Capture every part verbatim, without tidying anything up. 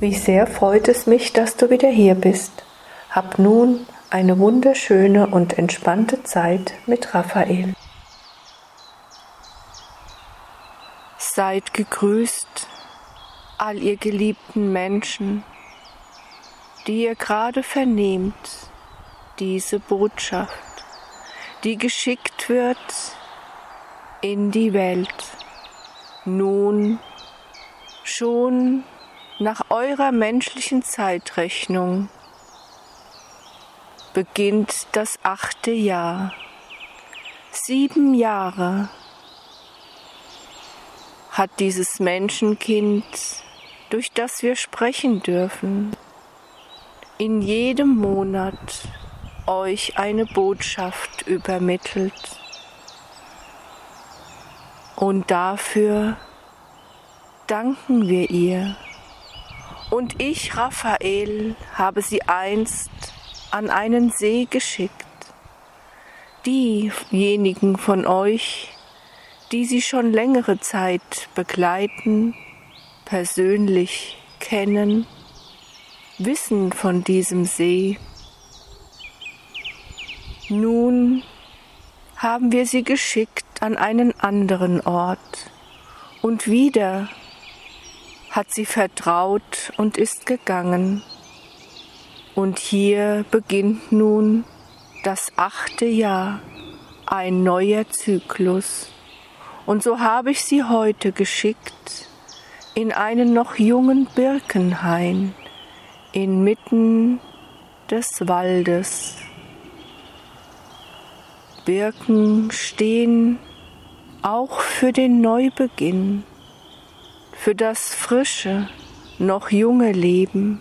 Wie sehr freut es mich, dass du wieder hier bist. Hab nun eine wunderschöne und entspannte Zeit mit Raphael. Seid gegrüßt, all ihr geliebten Menschen, die ihr gerade vernehmt, diese Botschaft, die geschickt wird in die Welt. Nun schon nach eurer menschlichen Zeitrechnung beginnt das achte Jahr. Sieben Jahre hat dieses Menschenkind, durch das wir sprechen dürfen, in jedem Monat euch eine Botschaft übermittelt. Und dafür danken wir ihr. Und ich, Raphael, habe sie einst an einen See geschickt. Diejenigen von euch, die sie schon längere Zeit begleiten, persönlich kennen, wissen von diesem See. Nun haben wir sie geschickt an einen anderen Ort, und wieder hat sie vertraut und ist gegangen. Und hier beginnt nun das achte Jahr, ein neuer Zyklus. Und so habe ich sie heute geschickt in einen noch jungen Birkenhain inmitten des Waldes. Birken stehen auch für den Neubeginn, für das frische, noch junge Leben.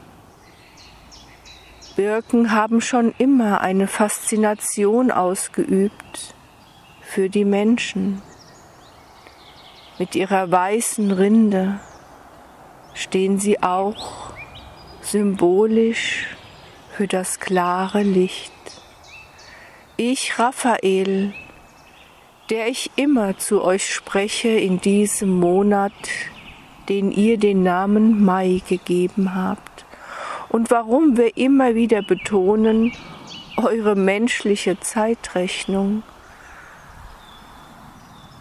Birken haben schon immer eine Faszination ausgeübt für die Menschen. Mit ihrer weißen Rinde stehen sie auch symbolisch für das klare Licht. Ich, Raphael, der ich immer zu euch spreche in diesem Monat, den ihr den Namen Mai gegeben habt, und warum wir immer wieder betonen, eure menschliche Zeitrechnung,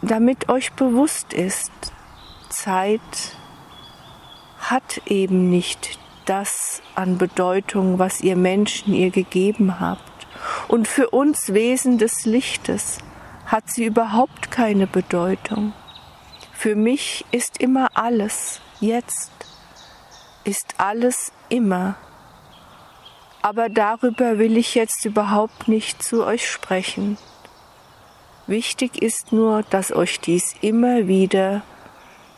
damit euch bewusst ist, Zeit hat eben nicht das an Bedeutung, was ihr Menschen ihr gegeben habt. Und für uns Wesen des Lichtes hat sie überhaupt keine Bedeutung. Für mich ist immer alles jetzt, ist alles immer. Aber darüber will ich jetzt überhaupt nicht zu euch sprechen. Wichtig ist nur, dass euch dies immer wieder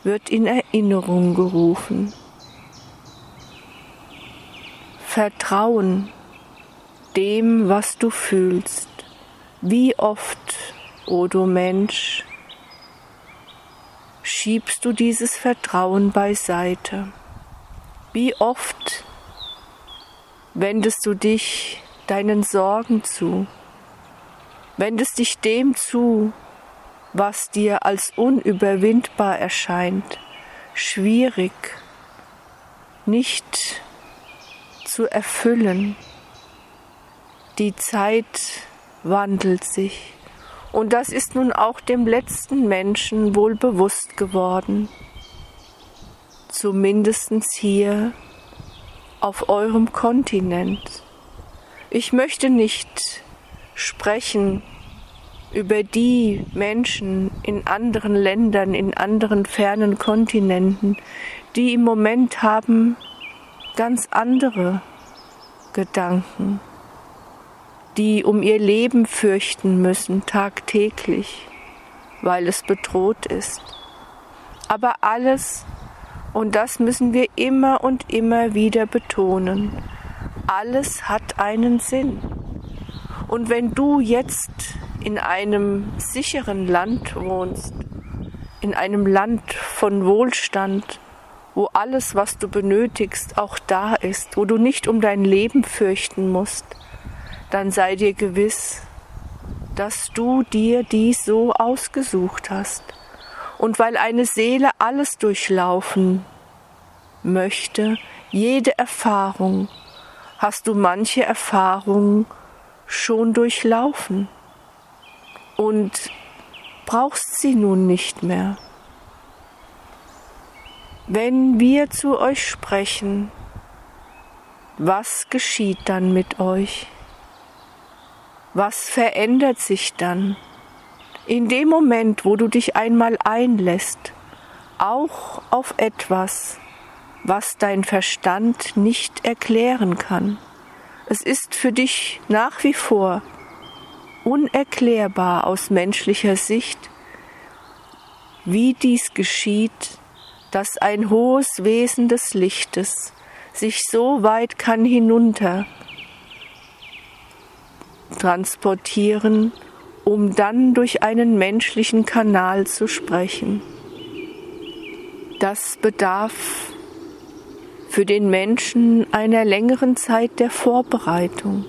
wird in Erinnerung gerufen. Vertrauen dem, was du fühlst. Wie oft, o du Mensch, schiebst du dieses Vertrauen beiseite? Wie oft wendest du dich deinen Sorgen zu? Wendest dich dem zu, was dir als unüberwindbar erscheint, schwierig, nicht zu erfüllen? Die Zeit wandelt sich, und das ist nun auch dem letzten Menschen wohl bewusst geworden, zumindest hier auf eurem Kontinent. Ich möchte nicht sprechen über die Menschen in anderen Ländern, in anderen fernen Kontinenten, die im Moment haben ganz andere Gedanken, die um ihr Leben fürchten müssen tagtäglich, weil es bedroht ist. Aber alles, und das müssen wir immer und immer wieder betonen, alles hat einen Sinn. Und wenn du jetzt in einem sicheren Land wohnst, in einem Land von Wohlstand, wo alles, was du benötigst, auch da ist, wo du nicht um dein Leben fürchten musst, dann sei dir gewiss, dass du dir dies so ausgesucht hast. Und weil eine Seele alles durchlaufen möchte jede Erfahrung. Hast du manche Erfahrungen schon durchlaufen und brauchst sie nun nicht mehr? Wenn wir zu euch sprechen, was geschieht dann mit euch? Was verändert sich dann? In dem Moment, wo du dich einmal einlässt, auch auf etwas, was dein Verstand nicht erklären kann. Es ist für dich nach wie vor unerklärbar aus menschlicher Sicht, wie dies geschieht, dass ein hohes Wesen des Lichtes sich so weit kann hinunter transportieren, um dann durch einen menschlichen Kanal zu sprechen. Das bedarf für den Menschen einer längeren Zeit der Vorbereitung,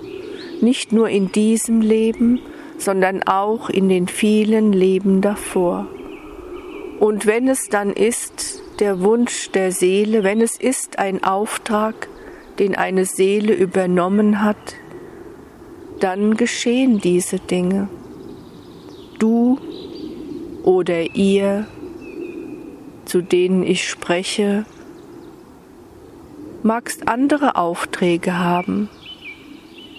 nicht nur in diesem Leben, sondern auch in den vielen Leben davor. Und wenn es dann ist, der Wunsch der Seele, wenn es ist ein Auftrag, den eine Seele übernommen hat, dann geschehen diese Dinge. Du oder ihr, zu denen ich spreche, magst andere Aufträge haben,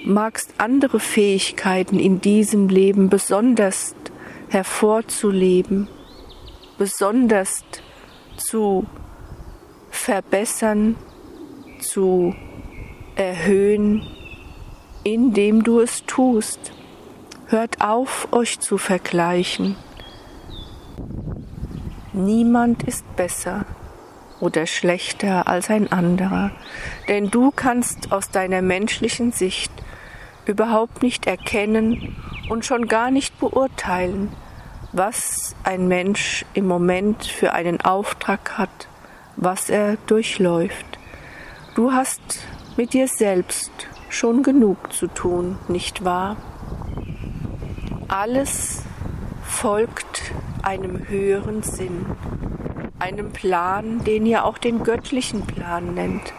magst andere Fähigkeiten in diesem Leben besonders hervorzuleben, besonders zu verbessern, zu erhöhen, indem du es tust. Hört auf, euch zu vergleichen. Niemand ist besser oder schlechter als ein anderer, denn du kannst aus deiner menschlichen Sicht überhaupt nicht erkennen und schon gar nicht beurteilen, was ein Mensch im Moment für einen Auftrag hat, was er durchläuft. Du hast mit dir selbst schon genug zu tun, nicht wahr? Alles folgt einem höheren Sinn, einem Plan, den ihr auch den göttlichen Plan nennt.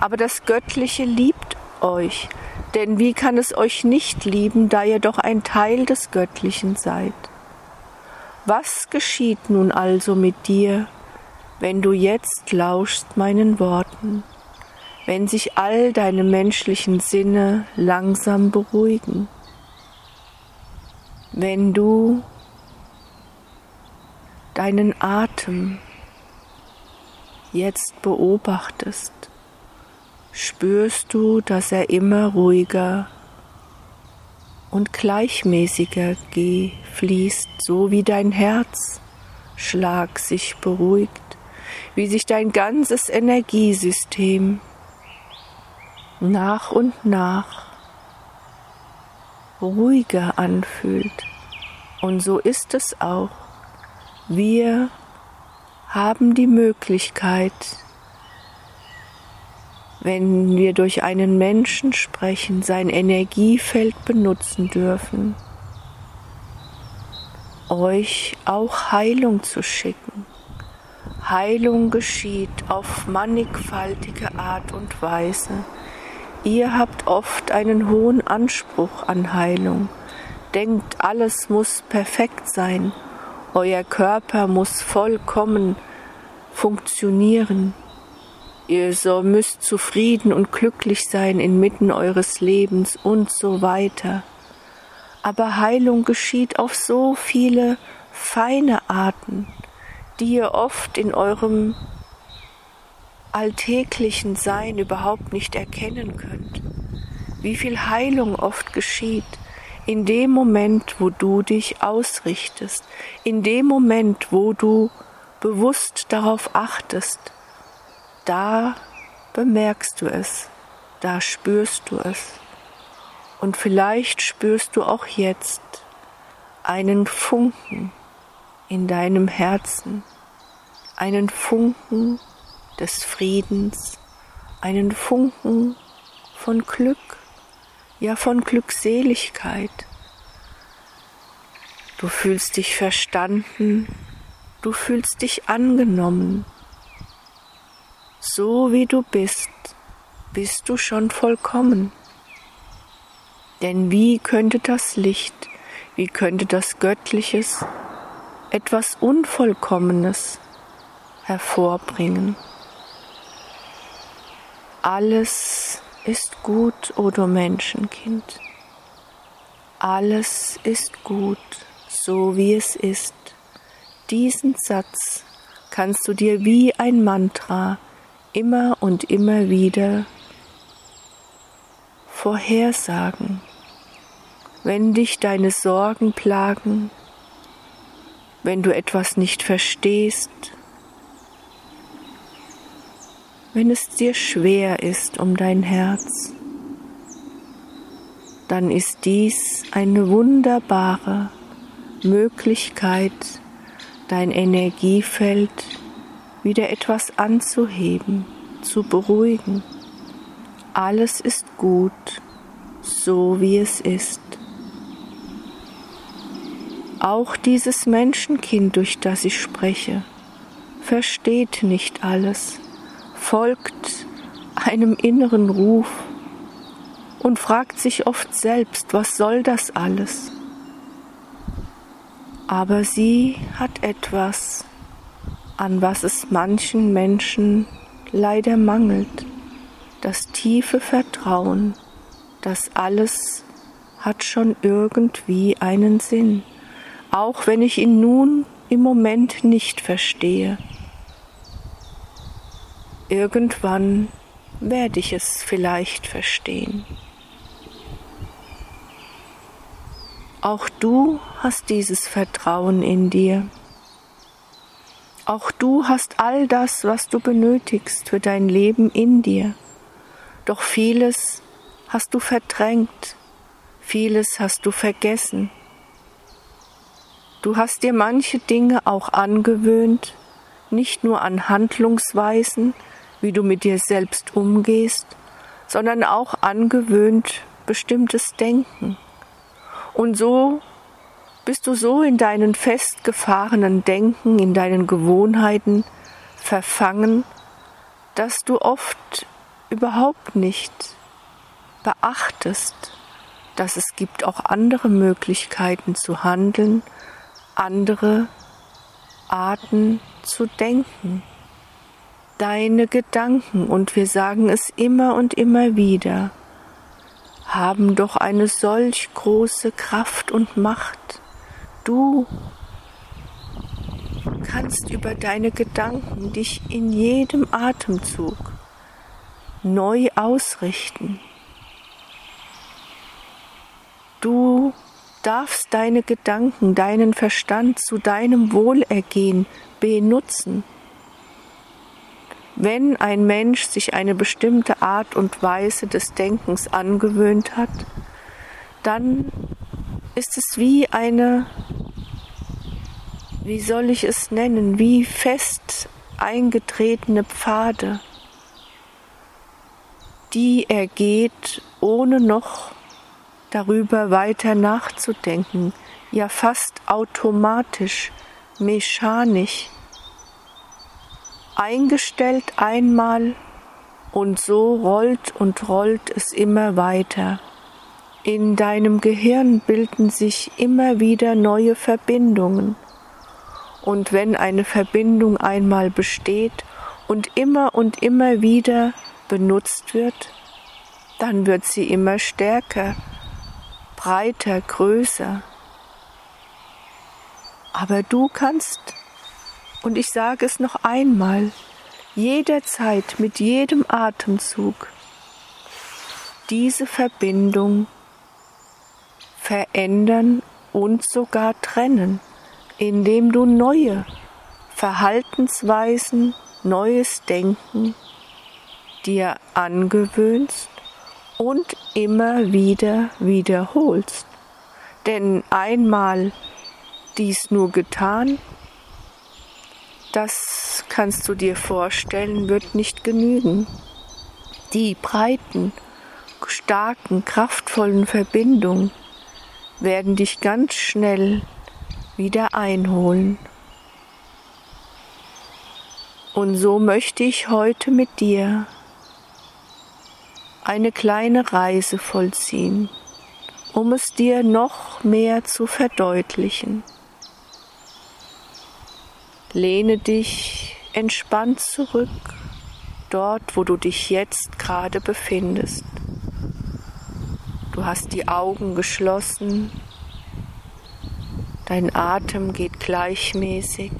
Aber das Göttliche liebt euch, denn wie kann es euch nicht lieben, da ihr doch ein Teil des Göttlichen seid? Was geschieht nun also mit dir, wenn du jetzt lauschst meinen Worten, wenn sich all deine menschlichen Sinne langsam beruhigen, wenn du deinen Atem jetzt beobachtest, spürst du, dass er immer ruhiger und gleichmäßiger fließt, so wie dein Herzschlag sich beruhigt, wie sich dein ganzes Energiesystem nach und nach ruhiger anfühlt. Und so ist es auch. Wir haben die Möglichkeit, wenn wir durch einen Menschen sprechen, sein Energiefeld benutzen dürfen, euch auch Heilung zu schicken. Heilung geschieht auf mannigfaltige Art und Weise. Ihr habt oft einen hohen Anspruch an Heilung. Denkt, alles muss perfekt sein. Euer Körper muss vollkommen funktionieren. Ihr so müsst zufrieden und glücklich sein inmitten eures Lebens und so weiter. Aber Heilung geschieht auf so viele feine Arten, die ihr oft in eurem alltäglichen Sein überhaupt nicht erkennen könnt. Wie viel Heilung oft geschieht in dem Moment, wo du dich ausrichtest, in dem Moment, wo du bewusst darauf achtest. Da bemerkst du es, da spürst du es. Und vielleicht spürst du auch jetzt einen Funken in deinem Herzen, einen Funken des Friedens, einen Funken von Glück, ja von Glückseligkeit. Du fühlst dich verstanden, du fühlst dich angenommen. So wie du bist, bist du schon vollkommen. Denn wie könnte das Licht, wie könnte das Göttliches etwas Unvollkommenes hervorbringen? Alles ist gut, o du Menschenkind. Alles ist gut, so wie es ist. Diesen Satz kannst du dir wie ein Mantra immer und immer wieder vorhersagen. Wenn dich deine Sorgen plagen, wenn du etwas nicht verstehst, wenn es dir schwer ist um dein Herz, dann ist dies eine wunderbare Möglichkeit, dein Energiefeld wieder etwas anzuheben, zu beruhigen. Alles ist gut, so wie es ist. Auch dieses Menschenkind, durch das ich spreche, versteht nicht alles, folgt einem inneren Ruf und fragt sich oft selbst, was soll das alles? Aber sie hat etwas, an was es manchen Menschen leider mangelt. Das tiefe Vertrauen, dass alles hat schon irgendwie einen Sinn, auch wenn ich ihn nun im Moment nicht verstehe. Irgendwann werde ich es vielleicht verstehen. Auch du hast dieses Vertrauen in dir. Auch du hast all das, was du benötigst für dein Leben in dir. Doch vieles hast du verdrängt, vieles hast du vergessen. Du hast dir manche Dinge auch angewöhnt, nicht nur an Handlungsweisen, wie du mit dir selbst umgehst, sondern auch angewöhnt bestimmtes Denken. Und so bist du so in deinen festgefahrenen Denken, in deinen Gewohnheiten verfangen, dass du oft überhaupt nicht beachtest, dass es gibt auch andere Möglichkeiten zu handeln, andere Arten zu denken. Deine Gedanken, und wir sagen es immer und immer wieder, haben doch eine solch große Kraft und Macht. Du kannst über deine Gedanken dich in jedem Atemzug neu ausrichten. Du darfst deine Gedanken, deinen Verstand zu deinem Wohlergehen benutzen. Wenn ein Mensch sich eine bestimmte Art und Weise des Denkens angewöhnt hat, dann ist es wie eine, wie soll ich es nennen, wie fest eingetretene Pfade, die er geht, ohne noch darüber weiter nachzudenken, ja fast automatisch, mechanisch. Eingestellt einmal, und so rollt und rollt es immer weiter. In deinem Gehirn bilden sich immer wieder neue Verbindungen. Und wenn eine Verbindung einmal besteht und immer und immer wieder benutzt wird, dann wird sie immer stärker, breiter, größer. Aber du kannst, und ich sage es noch einmal, jederzeit mit jedem Atemzug diese Verbindung verändern und sogar trennen, indem du neue Verhaltensweisen, neues Denken dir angewöhnst und immer wieder wiederholst. Denn einmal dies nur getan, das kannst du dir vorstellen, wird nicht genügen. Die breiten, starken, kraftvollen Verbindungen werden dich ganz schnell wieder einholen. Und so möchte ich heute mit dir eine kleine Reise vollziehen, um es dir noch mehr zu verdeutlichen. Lehne dich entspannt zurück, dort, wo du dich jetzt gerade befindest. Du hast die Augen geschlossen, dein Atem geht gleichmäßig,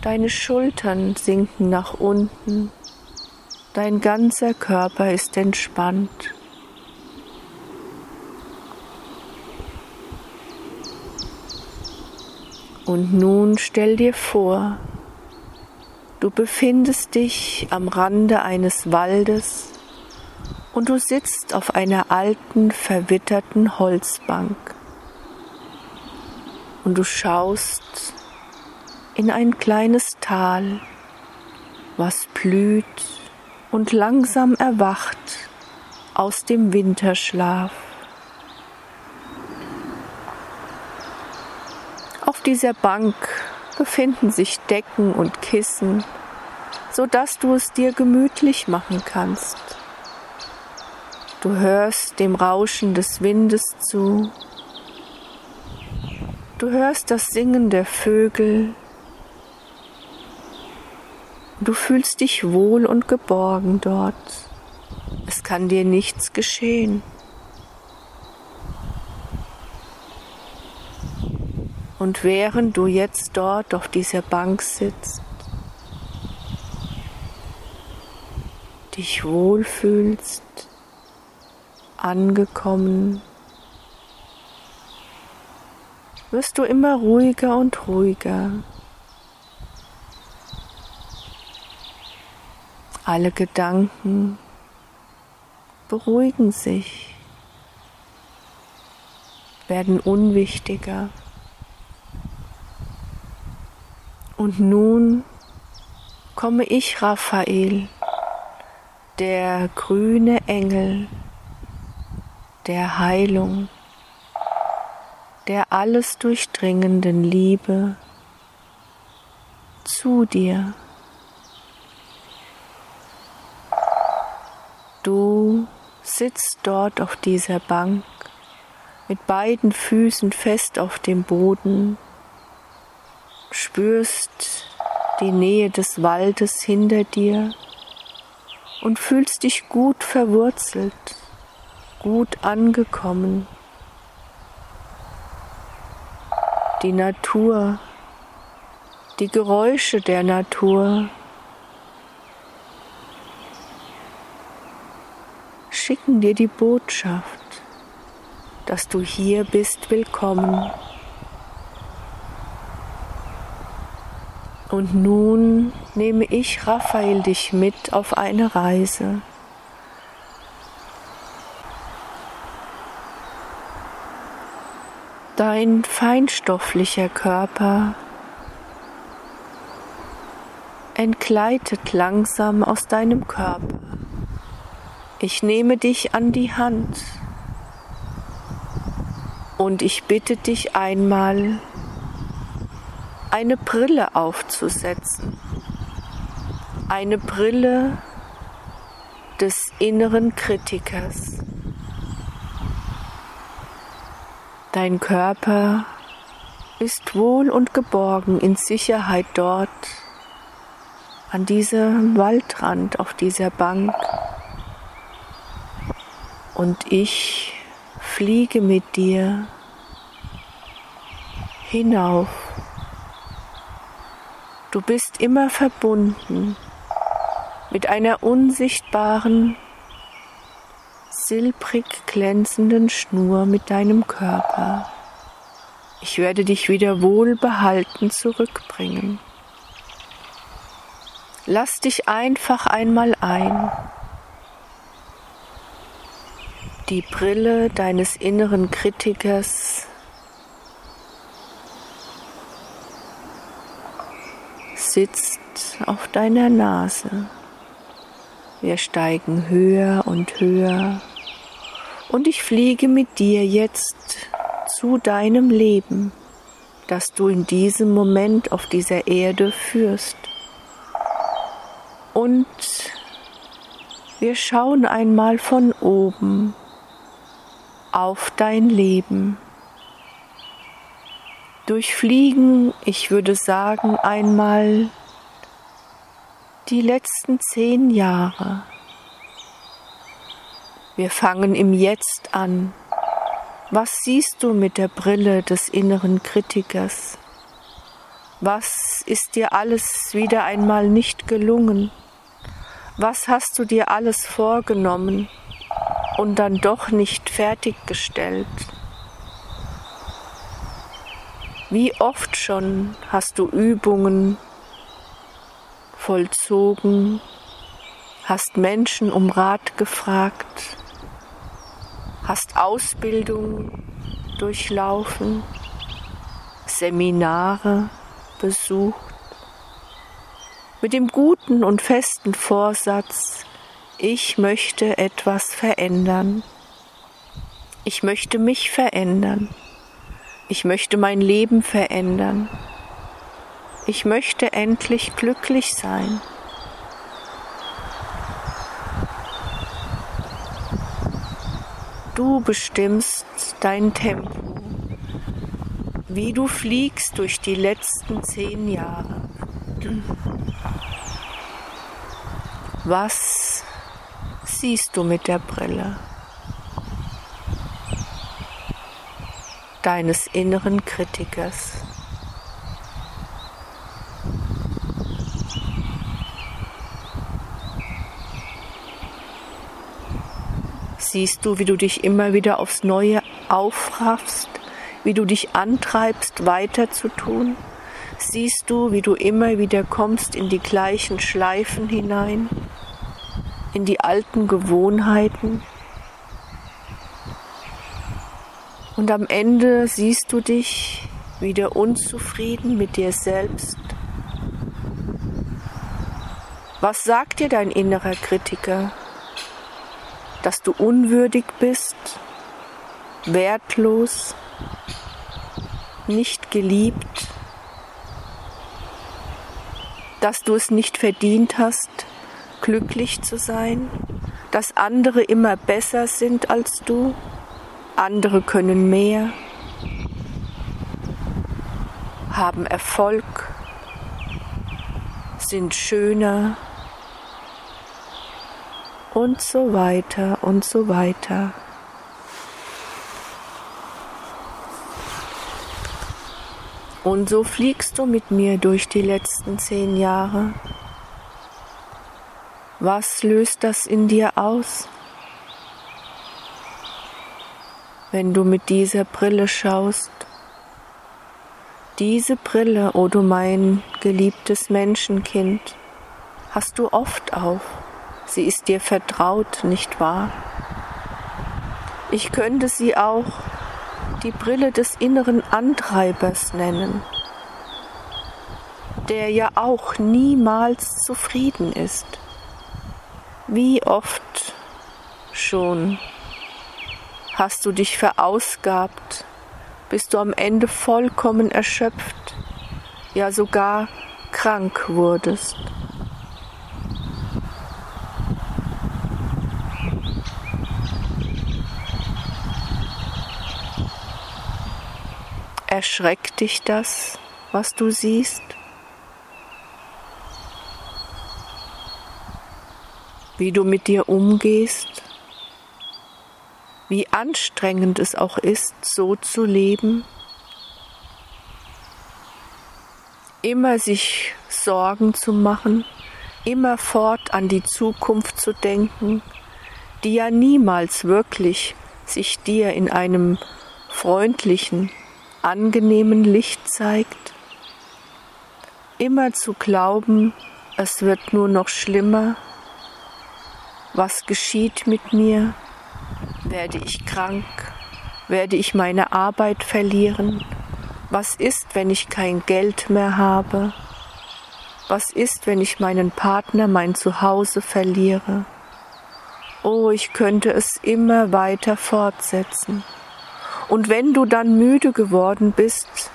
deine Schultern sinken nach unten, dein ganzer Körper ist entspannt. Und nun stell dir vor, du befindest dich am Rande eines Waldes und du sitzt auf einer alten, verwitterten Holzbank. Und du schaust in ein kleines Tal, was blüht und langsam erwacht aus dem Winterschlaf. Auf dieser Bank befinden sich Decken und Kissen, sodass du es dir gemütlich machen kannst. Du hörst dem Rauschen des Windes zu, du hörst das Singen der Vögel, du fühlst dich wohl und geborgen dort, es kann dir nichts geschehen. Und während du jetzt dort auf dieser Bank sitzt, dich wohlfühlst, angekommen, wirst du immer ruhiger und ruhiger. Alle Gedanken beruhigen sich, werden unwichtiger. Und nun komme ich, Raphael, der grüne Engel der Heilung, der alles durchdringenden Liebe, zu dir. Du sitzt dort auf dieser Bank, mit beiden Füßen fest auf dem Boden, spürst die Nähe des Waldes hinter dir und fühlst dich gut verwurzelt, gut angekommen. Die Natur, die Geräusche der Natur schicken dir die Botschaft, dass du hier bist willkommen. Und nun nehme ich, Raphael, dich mit auf eine Reise. Dein feinstofflicher Körper entgleitet langsam aus deinem Körper. Ich nehme dich an die Hand und ich bitte dich einmal, eine Brille aufzusetzen, eine Brille des inneren Kritikers. Dein Körper ist wohl und geborgen in Sicherheit dort, an diesem Waldrand, auf dieser Bank. Und ich fliege mit dir hinauf. Du bist immer verbunden mit einer unsichtbaren, silbrig glänzenden Schnur mit deinem Körper. Ich werde dich wieder wohlbehalten zurückbringen. Lass dich einfach einmal ein. Die Brille deines inneren Kritikers sitzt auf deiner Nase. Wir steigen höher und höher und ich fliege mit dir jetzt zu deinem Leben, das du in diesem Moment auf dieser Erde führst. und wir schauen einmal von oben auf dein Leben. Durchfliegen, ich würde sagen, einmal die letzten zehn Jahre. Wir fangen im Jetzt an. Was siehst du mit der Brille des inneren Kritikers? Was ist dir alles wieder einmal nicht gelungen? Was hast du dir alles vorgenommen und dann doch nicht fertiggestellt? Wie oft schon hast du Übungen vollzogen, hast Menschen um Rat gefragt, hast Ausbildung durchlaufen, Seminare besucht, mit dem guten und festen Vorsatz, ich möchte etwas verändern. Ich möchte mich verändern. Ich möchte mein Leben verändern. Ich möchte endlich glücklich sein. Du bestimmst dein Tempo, wie du fliegst durch die letzten zehn Jahre. Was siehst du mit der Brille deines inneren Kritikers? Siehst du, wie du dich immer wieder aufs Neue aufraffst, wie du dich antreibst, weiter zu tun? Siehst du, wie du immer wieder kommst in die gleichen Schleifen hinein, in die alten Gewohnheiten? Und am Ende siehst du dich wieder unzufrieden mit dir selbst. Was sagt dir dein innerer Kritiker? Dass du unwürdig bist, wertlos, nicht geliebt, dass du es nicht verdient hast, glücklich zu sein, dass andere immer besser sind als du, andere können mehr, haben Erfolg, sind schöner, und so weiter und so weiter. Und so fliegst du mit mir durch die letzten zehn Jahre. Was löst das in dir aus, wenn du mit dieser Brille schaust? Diese Brille, o du mein geliebtes Menschenkind, hast du oft auf. Sie ist dir vertraut, nicht wahr? Ich könnte sie auch die Brille des inneren Antreibers nennen, der ja auch niemals zufrieden ist. Wie oft schon hast du dich verausgabt, bist du am Ende vollkommen erschöpft, ja sogar krank wurdest. Erschreckt dich das, was du siehst? Wie du mit dir umgehst? Wie anstrengend es auch ist, so zu leben? Immer sich Sorgen zu machen, immerfort an die Zukunft zu denken, die ja niemals wirklich sich dir in einem freundlichen, angenehmen Licht zeigt, immer zu glauben, es wird nur noch schlimmer, was geschieht mit mir, werde ich krank, werde ich meine Arbeit verlieren, was ist, wenn ich kein Geld mehr habe, was ist, wenn ich meinen Partner, mein Zuhause verliere, oh, ich könnte es immer weiter fortsetzen. Und wenn du dann müde geworden bist,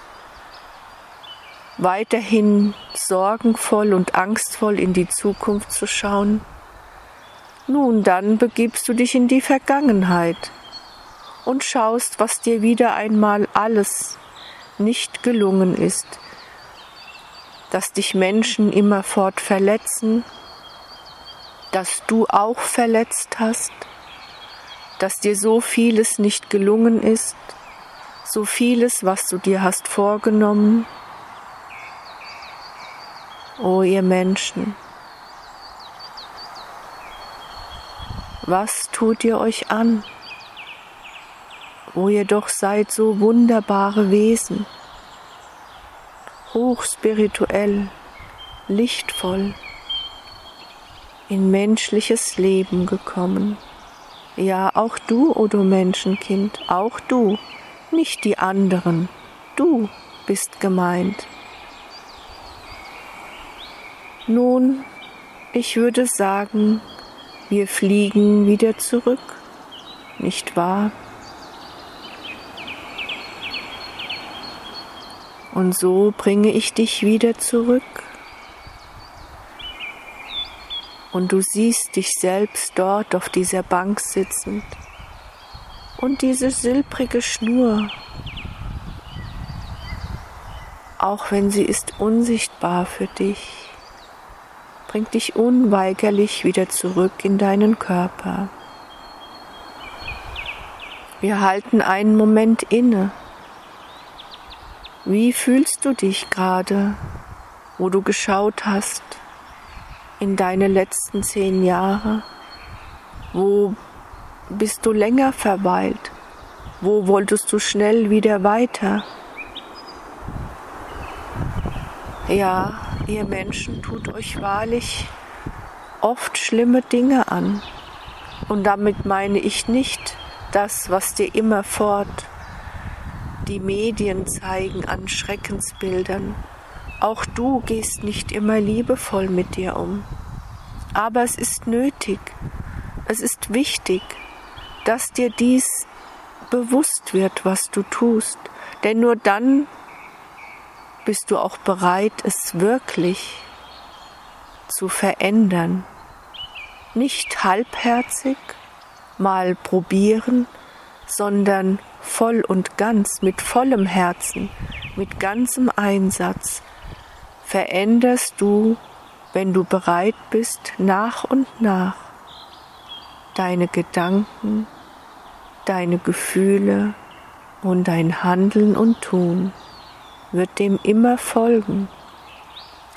weiterhin sorgenvoll und angstvoll in die Zukunft zu schauen? Nun, dann begibst du dich in die Vergangenheit und schaust, was dir wieder einmal alles nicht gelungen ist, dass dich Menschen immerfort verletzen, dass du auch verletzt hast, dass dir so vieles nicht gelungen ist, so vieles, was du dir hast vorgenommen. O ihr Menschen, was tut ihr euch an? O ihr doch seid so wunderbare Wesen, hochspirituell, lichtvoll, in menschliches Leben gekommen. Ja, auch du, o du Menschenkind, auch du, nicht die anderen, du bist gemeint. Nun, ich würde sagen, wir fliegen wieder zurück, nicht wahr? Und so bringe ich dich wieder zurück. Und du siehst dich selbst dort auf dieser Bank sitzend und diese silbrige Schnur, auch wenn sie ist unsichtbar für dich, bringt dich unweigerlich wieder zurück in deinen Körper. Wir halten einen Moment inne. Wie fühlst du dich gerade, wo du geschaut hast? In deine letzten zehn Jahre? Wo bist du länger verweilt? Wo wolltest du schnell wieder weiter? Ja, ihr Menschen tut euch wahrlich oft schlimme Dinge an. Und damit meine ich nicht das, was dir immerfort die Medien zeigen an Schreckensbildern. Auch du gehst nicht immer liebevoll mit dir um. Aber es ist nötig, es ist wichtig, dass dir dies bewusst wird, was du tust. Denn nur dann bist du auch bereit, es wirklich zu verändern. Nicht halbherzig mal probieren, sondern voll und ganz, mit vollem Herzen, mit ganzem Einsatz. Veränderst du, wenn du bereit bist, nach und nach deine Gedanken, deine Gefühle und dein Handeln und Tun wird dem immer folgen.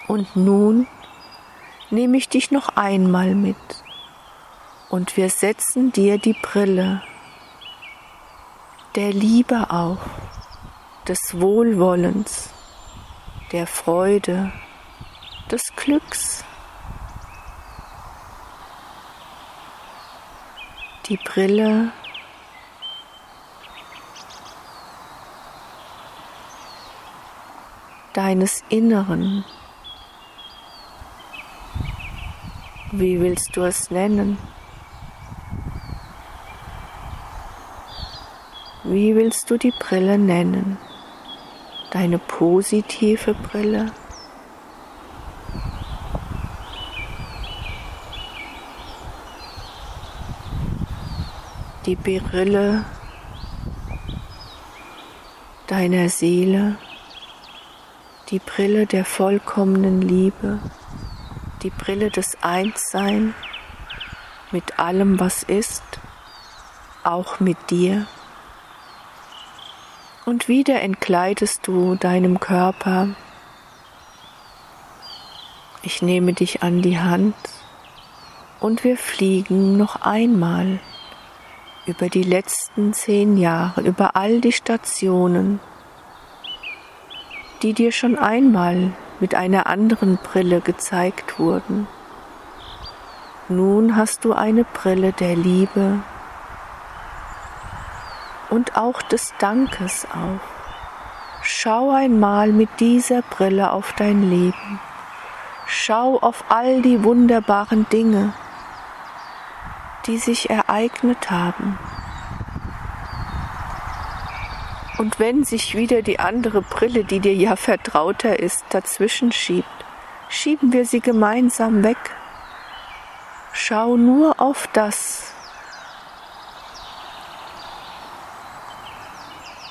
Und nun nehme ich dich noch einmal mit und wir setzen dir die Brille der Liebe auf, des Wohlwollens, der Freude, des Glücks. Die Brille deines Inneren. Wie willst du es nennen? Wie willst du die Brille nennen? Deine positive Brille? Die Brille deiner Seele, die Brille der vollkommenen Liebe, die Brille des Einsseins mit allem, was ist, auch mit dir. Und wieder entkleidest du deinem Körper. Ich nehme dich an die Hand und wir fliegen noch einmal über die letzten zehn Jahre, über all die Stationen, die dir schon einmal mit einer anderen Brille gezeigt wurden. Nun hast du eine Brille der Liebe und auch des Dankes auf. Schau einmal mit dieser Brille auf dein Leben. Schau auf all die wunderbaren Dinge, die sich ereignet haben. Und wenn sich wieder die andere Brille, die dir ja vertrauter ist, dazwischen schiebt, schieben wir sie gemeinsam weg. Schau nur auf das,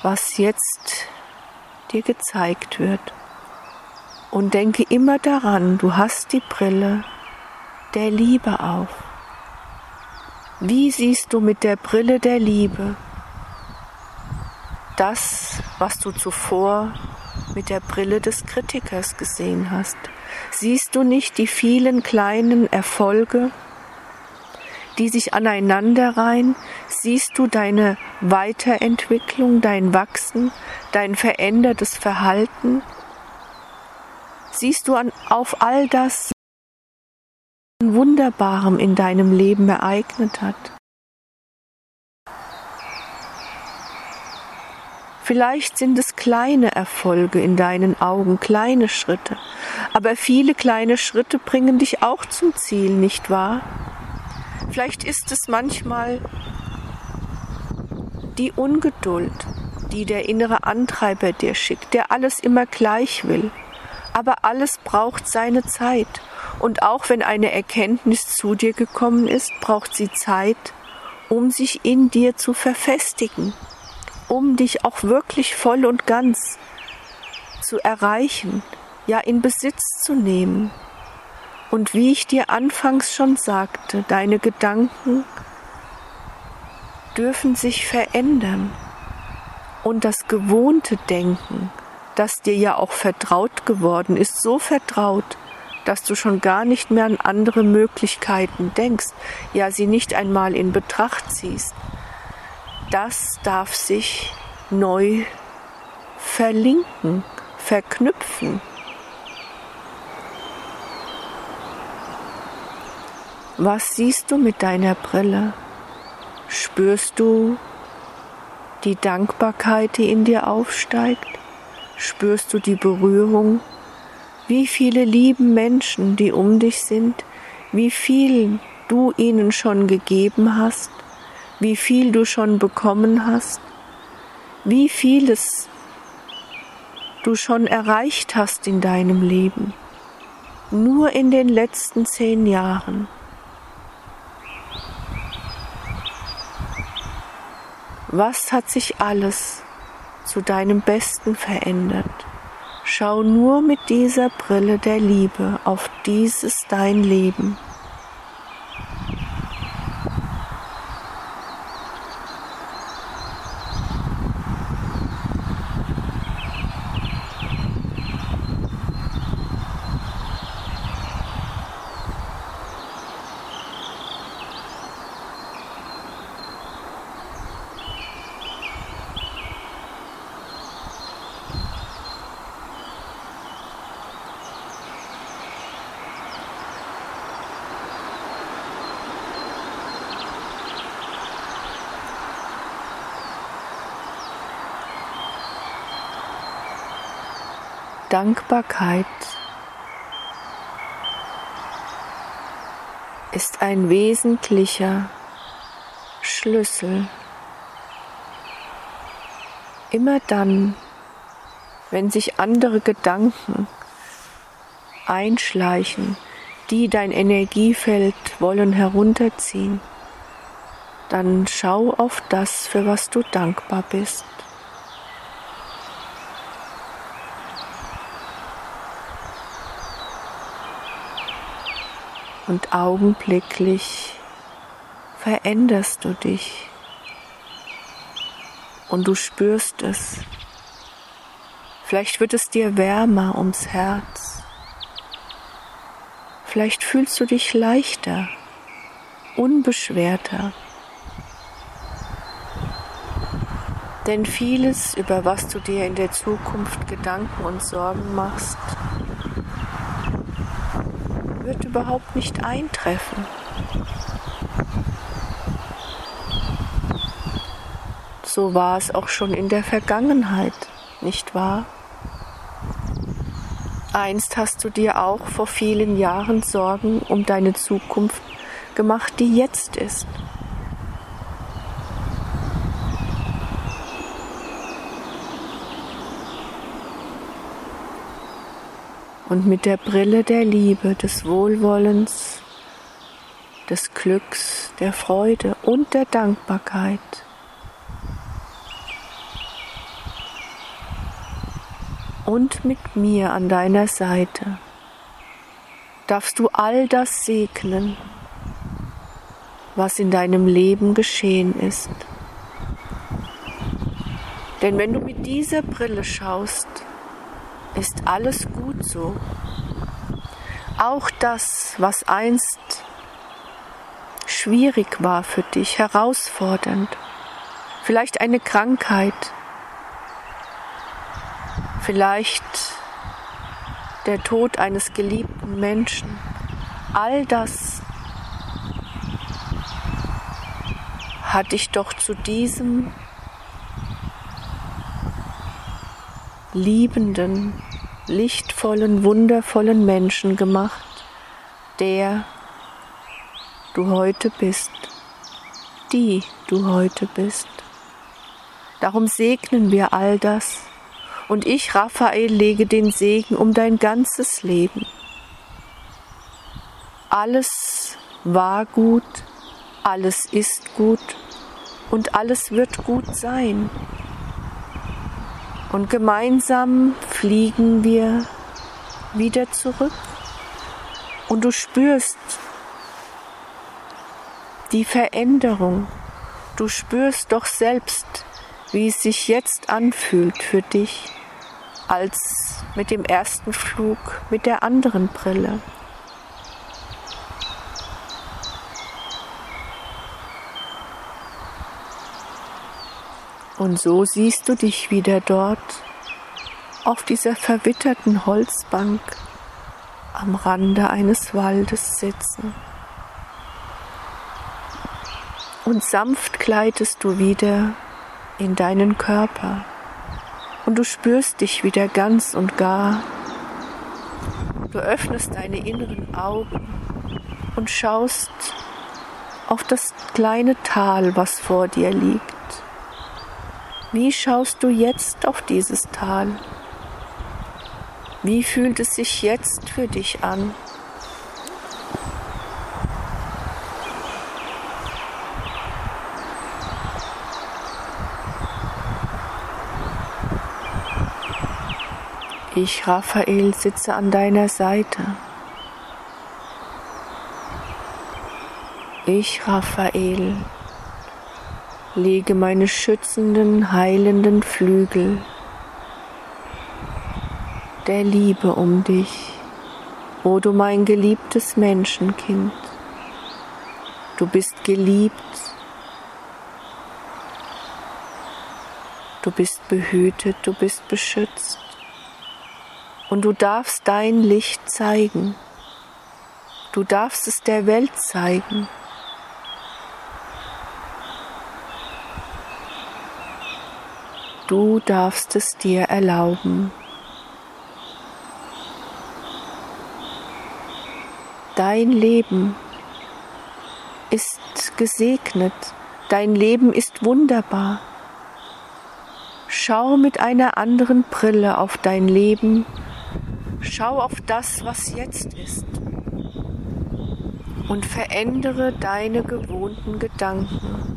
was jetzt dir gezeigt wird. Und denke immer daran, du hast die Brille der Liebe auf. Wie siehst du mit der Brille der Liebe das, was du zuvor mit der Brille des Kritikers gesehen hast? Siehst du nicht die vielen kleinen Erfolge, die sich aneinanderreihen? Siehst du deine Weiterentwicklung, dein Wachsen, dein verändertes Verhalten? Siehst du an, auf all das, was Wunderbarem in deinem Leben ereignet hat? Vielleicht sind es kleine Erfolge in deinen Augen, kleine Schritte. Aber viele kleine Schritte bringen dich auch zum Ziel, nicht wahr? Vielleicht ist es manchmal die Ungeduld, die der innere Antreiber dir schickt, der alles immer gleich will. Aber alles braucht seine Zeit. Und auch wenn eine Erkenntnis zu dir gekommen ist, braucht sie Zeit, um sich in dir zu verfestigen, um dich auch wirklich voll und ganz zu erreichen, ja in Besitz zu nehmen. Und wie ich dir anfangs schon sagte, deine Gedanken dürfen sich verändern. Und das gewohnte Denken, das dir ja auch vertraut geworden ist, so vertraut, dass du schon gar nicht mehr an andere Möglichkeiten denkst, ja sie nicht einmal in Betracht ziehst, das darf sich neu verlinken, verknüpfen. Was siehst du mit deiner Brille? Spürst du die Dankbarkeit, die in dir aufsteigt? Spürst du die Berührung? Wie viele lieben Menschen, die um dich sind, wie viel du ihnen schon gegeben hast, wie viel du schon bekommen hast, wie vieles du schon erreicht hast in deinem Leben, nur in den letzten zehn Jahren. Was hat sich alles zu deinem Besten verändert? Schau nur mit dieser Brille der Liebe auf dieses dein Leben. Dankbarkeit ist ein wesentlicher Schlüssel. Immer dann, wenn sich andere Gedanken einschleichen, die dein Energiefeld wollen herunterziehen, dann schau auf das, für was du dankbar bist. Und augenblicklich veränderst du dich und du spürst es. Vielleicht wird es dir wärmer ums Herz. Vielleicht fühlst du dich leichter, unbeschwerter. Denn vieles, über was du dir in der Zukunft Gedanken und Sorgen machst, wird überhaupt nicht eintreffen. So war es auch schon in der Vergangenheit, nicht wahr? Einst hast du dir auch vor vielen Jahren Sorgen um deine Zukunft gemacht, die jetzt ist. und mit der Brille der Liebe, des Wohlwollens, des Glücks, der Freude und der Dankbarkeit und mit mir an deiner Seite darfst du all das segnen, was in deinem Leben geschehen ist. Denn wenn du mit dieser Brille schaust, ist alles gut so. Auch das, was einst schwierig war für dich, herausfordernd, vielleicht eine Krankheit, vielleicht der Tod eines geliebten Menschen, all das hat dich doch zu diesem liebenden, lichtvollen, wundervollen Menschen gemacht, der du heute bist, die du heute bist. Darum segnen wir all das und ich, Raphael, lege den Segen um dein ganzes Leben. Alles war gut, alles ist gut und alles wird gut sein. Und gemeinsam fliegen wir wieder zurück. Und du spürst die Veränderung. Du spürst doch selbst, wie es sich jetzt anfühlt für dich, als mit dem ersten Flug mit der anderen Brille. Und so siehst du dich wieder dort, auf dieser verwitterten Holzbank am Rande eines Waldes sitzen. Und sanft gleitest du wieder in deinen Körper und du spürst dich wieder ganz und gar. Du öffnest deine inneren Augen und schaust auf das kleine Tal, was vor dir liegt. Wie schaust du jetzt auf dieses Tal? Wie fühlt es sich jetzt für dich an? Ich, Raphael, sitze an deiner Seite. Ich, Raphael, lege meine schützenden, heilenden Flügel der Liebe um dich, o du mein geliebtes Menschenkind. Du bist geliebt, du bist behütet, du bist beschützt und du darfst dein Licht zeigen, du darfst es der Welt zeigen. Du darfst es dir erlauben. Dein Leben ist gesegnet. Dein Leben ist wunderbar. Schau mit einer anderen Brille auf dein Leben. Schau auf das, was jetzt ist. Und verändere deine gewohnten Gedanken,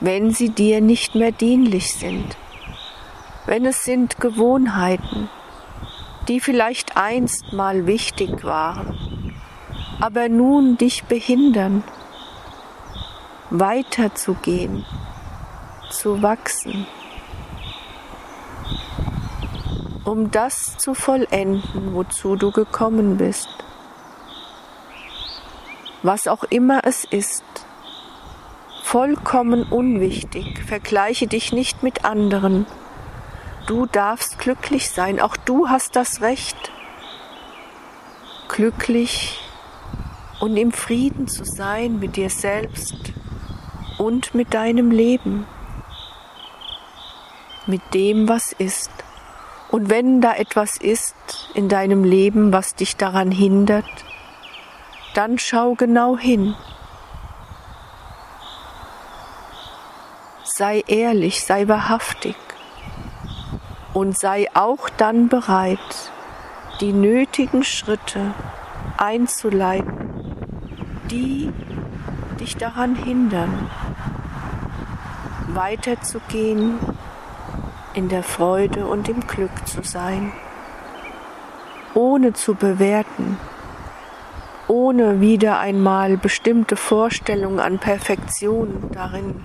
wenn sie dir nicht mehr dienlich sind, wenn es sind Gewohnheiten, die vielleicht einst mal wichtig waren, aber nun dich behindern, weiterzugehen, zu wachsen, um das zu vollenden, wozu du gekommen bist, was auch immer es ist. Vollkommen unwichtig, vergleiche dich nicht mit anderen. Du darfst glücklich sein, auch du hast das Recht, glücklich und im Frieden zu sein mit dir selbst und mit deinem Leben, mit dem, was ist. Und wenn da etwas ist in deinem Leben, was dich daran hindert, dann schau genau hin. Sei ehrlich, sei wahrhaftig und sei auch dann bereit, die nötigen Schritte einzuleiten, die dich daran hindern, weiterzugehen, in der Freude und im Glück zu sein, ohne zu bewerten, ohne wieder einmal bestimmte Vorstellungen an Perfektion darin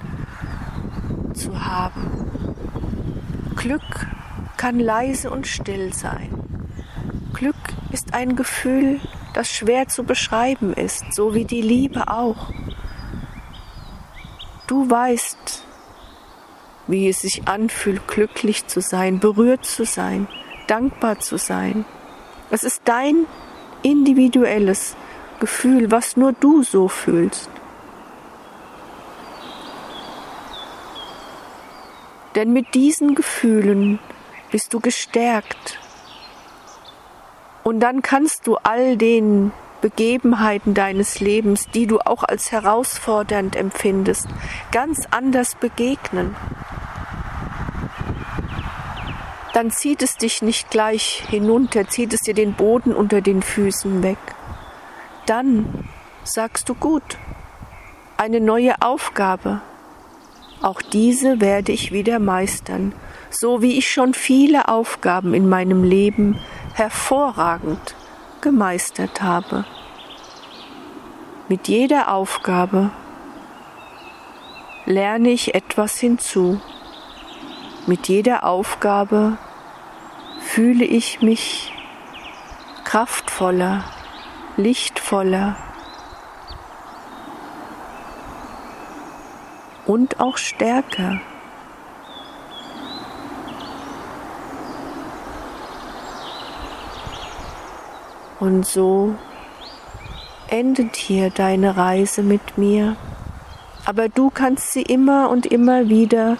zu haben. Glück kann leise und still sein. Glück ist ein Gefühl, das schwer zu beschreiben ist, so wie die Liebe auch. Du weißt, wie es sich anfühlt, glücklich zu sein, berührt zu sein, dankbar zu sein. Es ist dein individuelles Gefühl, was nur du so fühlst. Denn mit diesen Gefühlen bist du gestärkt. Und dann kannst du all den Begebenheiten deines Lebens, die du auch als herausfordernd empfindest, ganz anders begegnen. Dann zieht es dich nicht gleich hinunter, zieht es dir den Boden unter den Füßen weg. Dann sagst du, gut, eine neue Aufgabe. Auch diese werde ich wieder meistern, so wie ich schon viele Aufgaben in meinem Leben hervorragend gemeistert habe. Mit jeder Aufgabe lerne ich etwas hinzu. Mit jeder Aufgabe fühle ich mich kraftvoller, lichtvoller und auch stärker. Und so endet hier deine Reise mit mir. Aber du kannst sie immer und immer wieder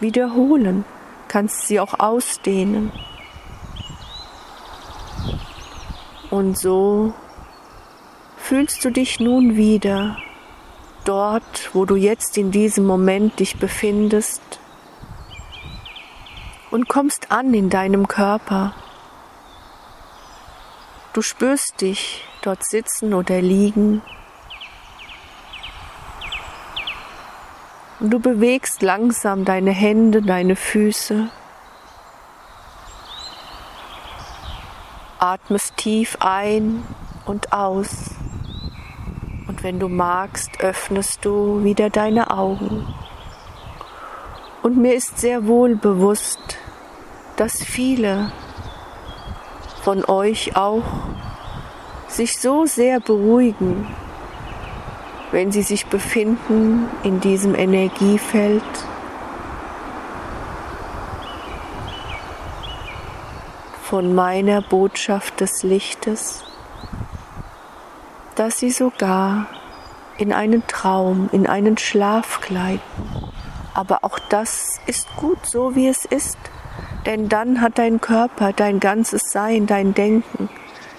wiederholen, kannst sie auch ausdehnen. Und so fühlst du dich nun wieder dort, wo du jetzt in diesem Moment dich befindest, und kommst an in deinem Körper. Du spürst dich dort sitzen oder liegen. Und du bewegst langsam deine Hände, deine Füße. Atmest tief ein und aus. Und wenn du magst, öffnest du wieder deine Augen. Und mir ist sehr wohl bewusst, dass viele von euch auch sich so sehr beruhigen, wenn sie sich befinden in diesem Energiefeld. Von meiner Botschaft des Lichtes, dass sie sogar in einen Traum, in einen Schlaf gleiten. Aber auch das ist gut, so wie es ist. Denn dann hat dein Körper, dein ganzes Sein, dein Denken,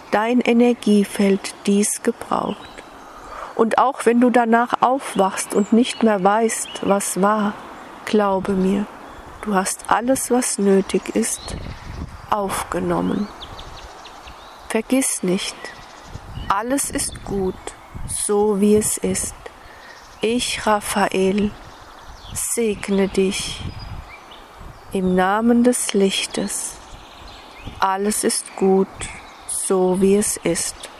dein Energiefeld dies gebraucht. Und auch wenn du danach aufwachst und nicht mehr weißt, was war, glaube mir, du hast alles, was nötig ist, aufgenommen. Vergiss nicht, alles ist gut, so wie es ist. Ich, Raphael, segne dich. Im Namen des Lichtes, alles ist gut, so wie es ist.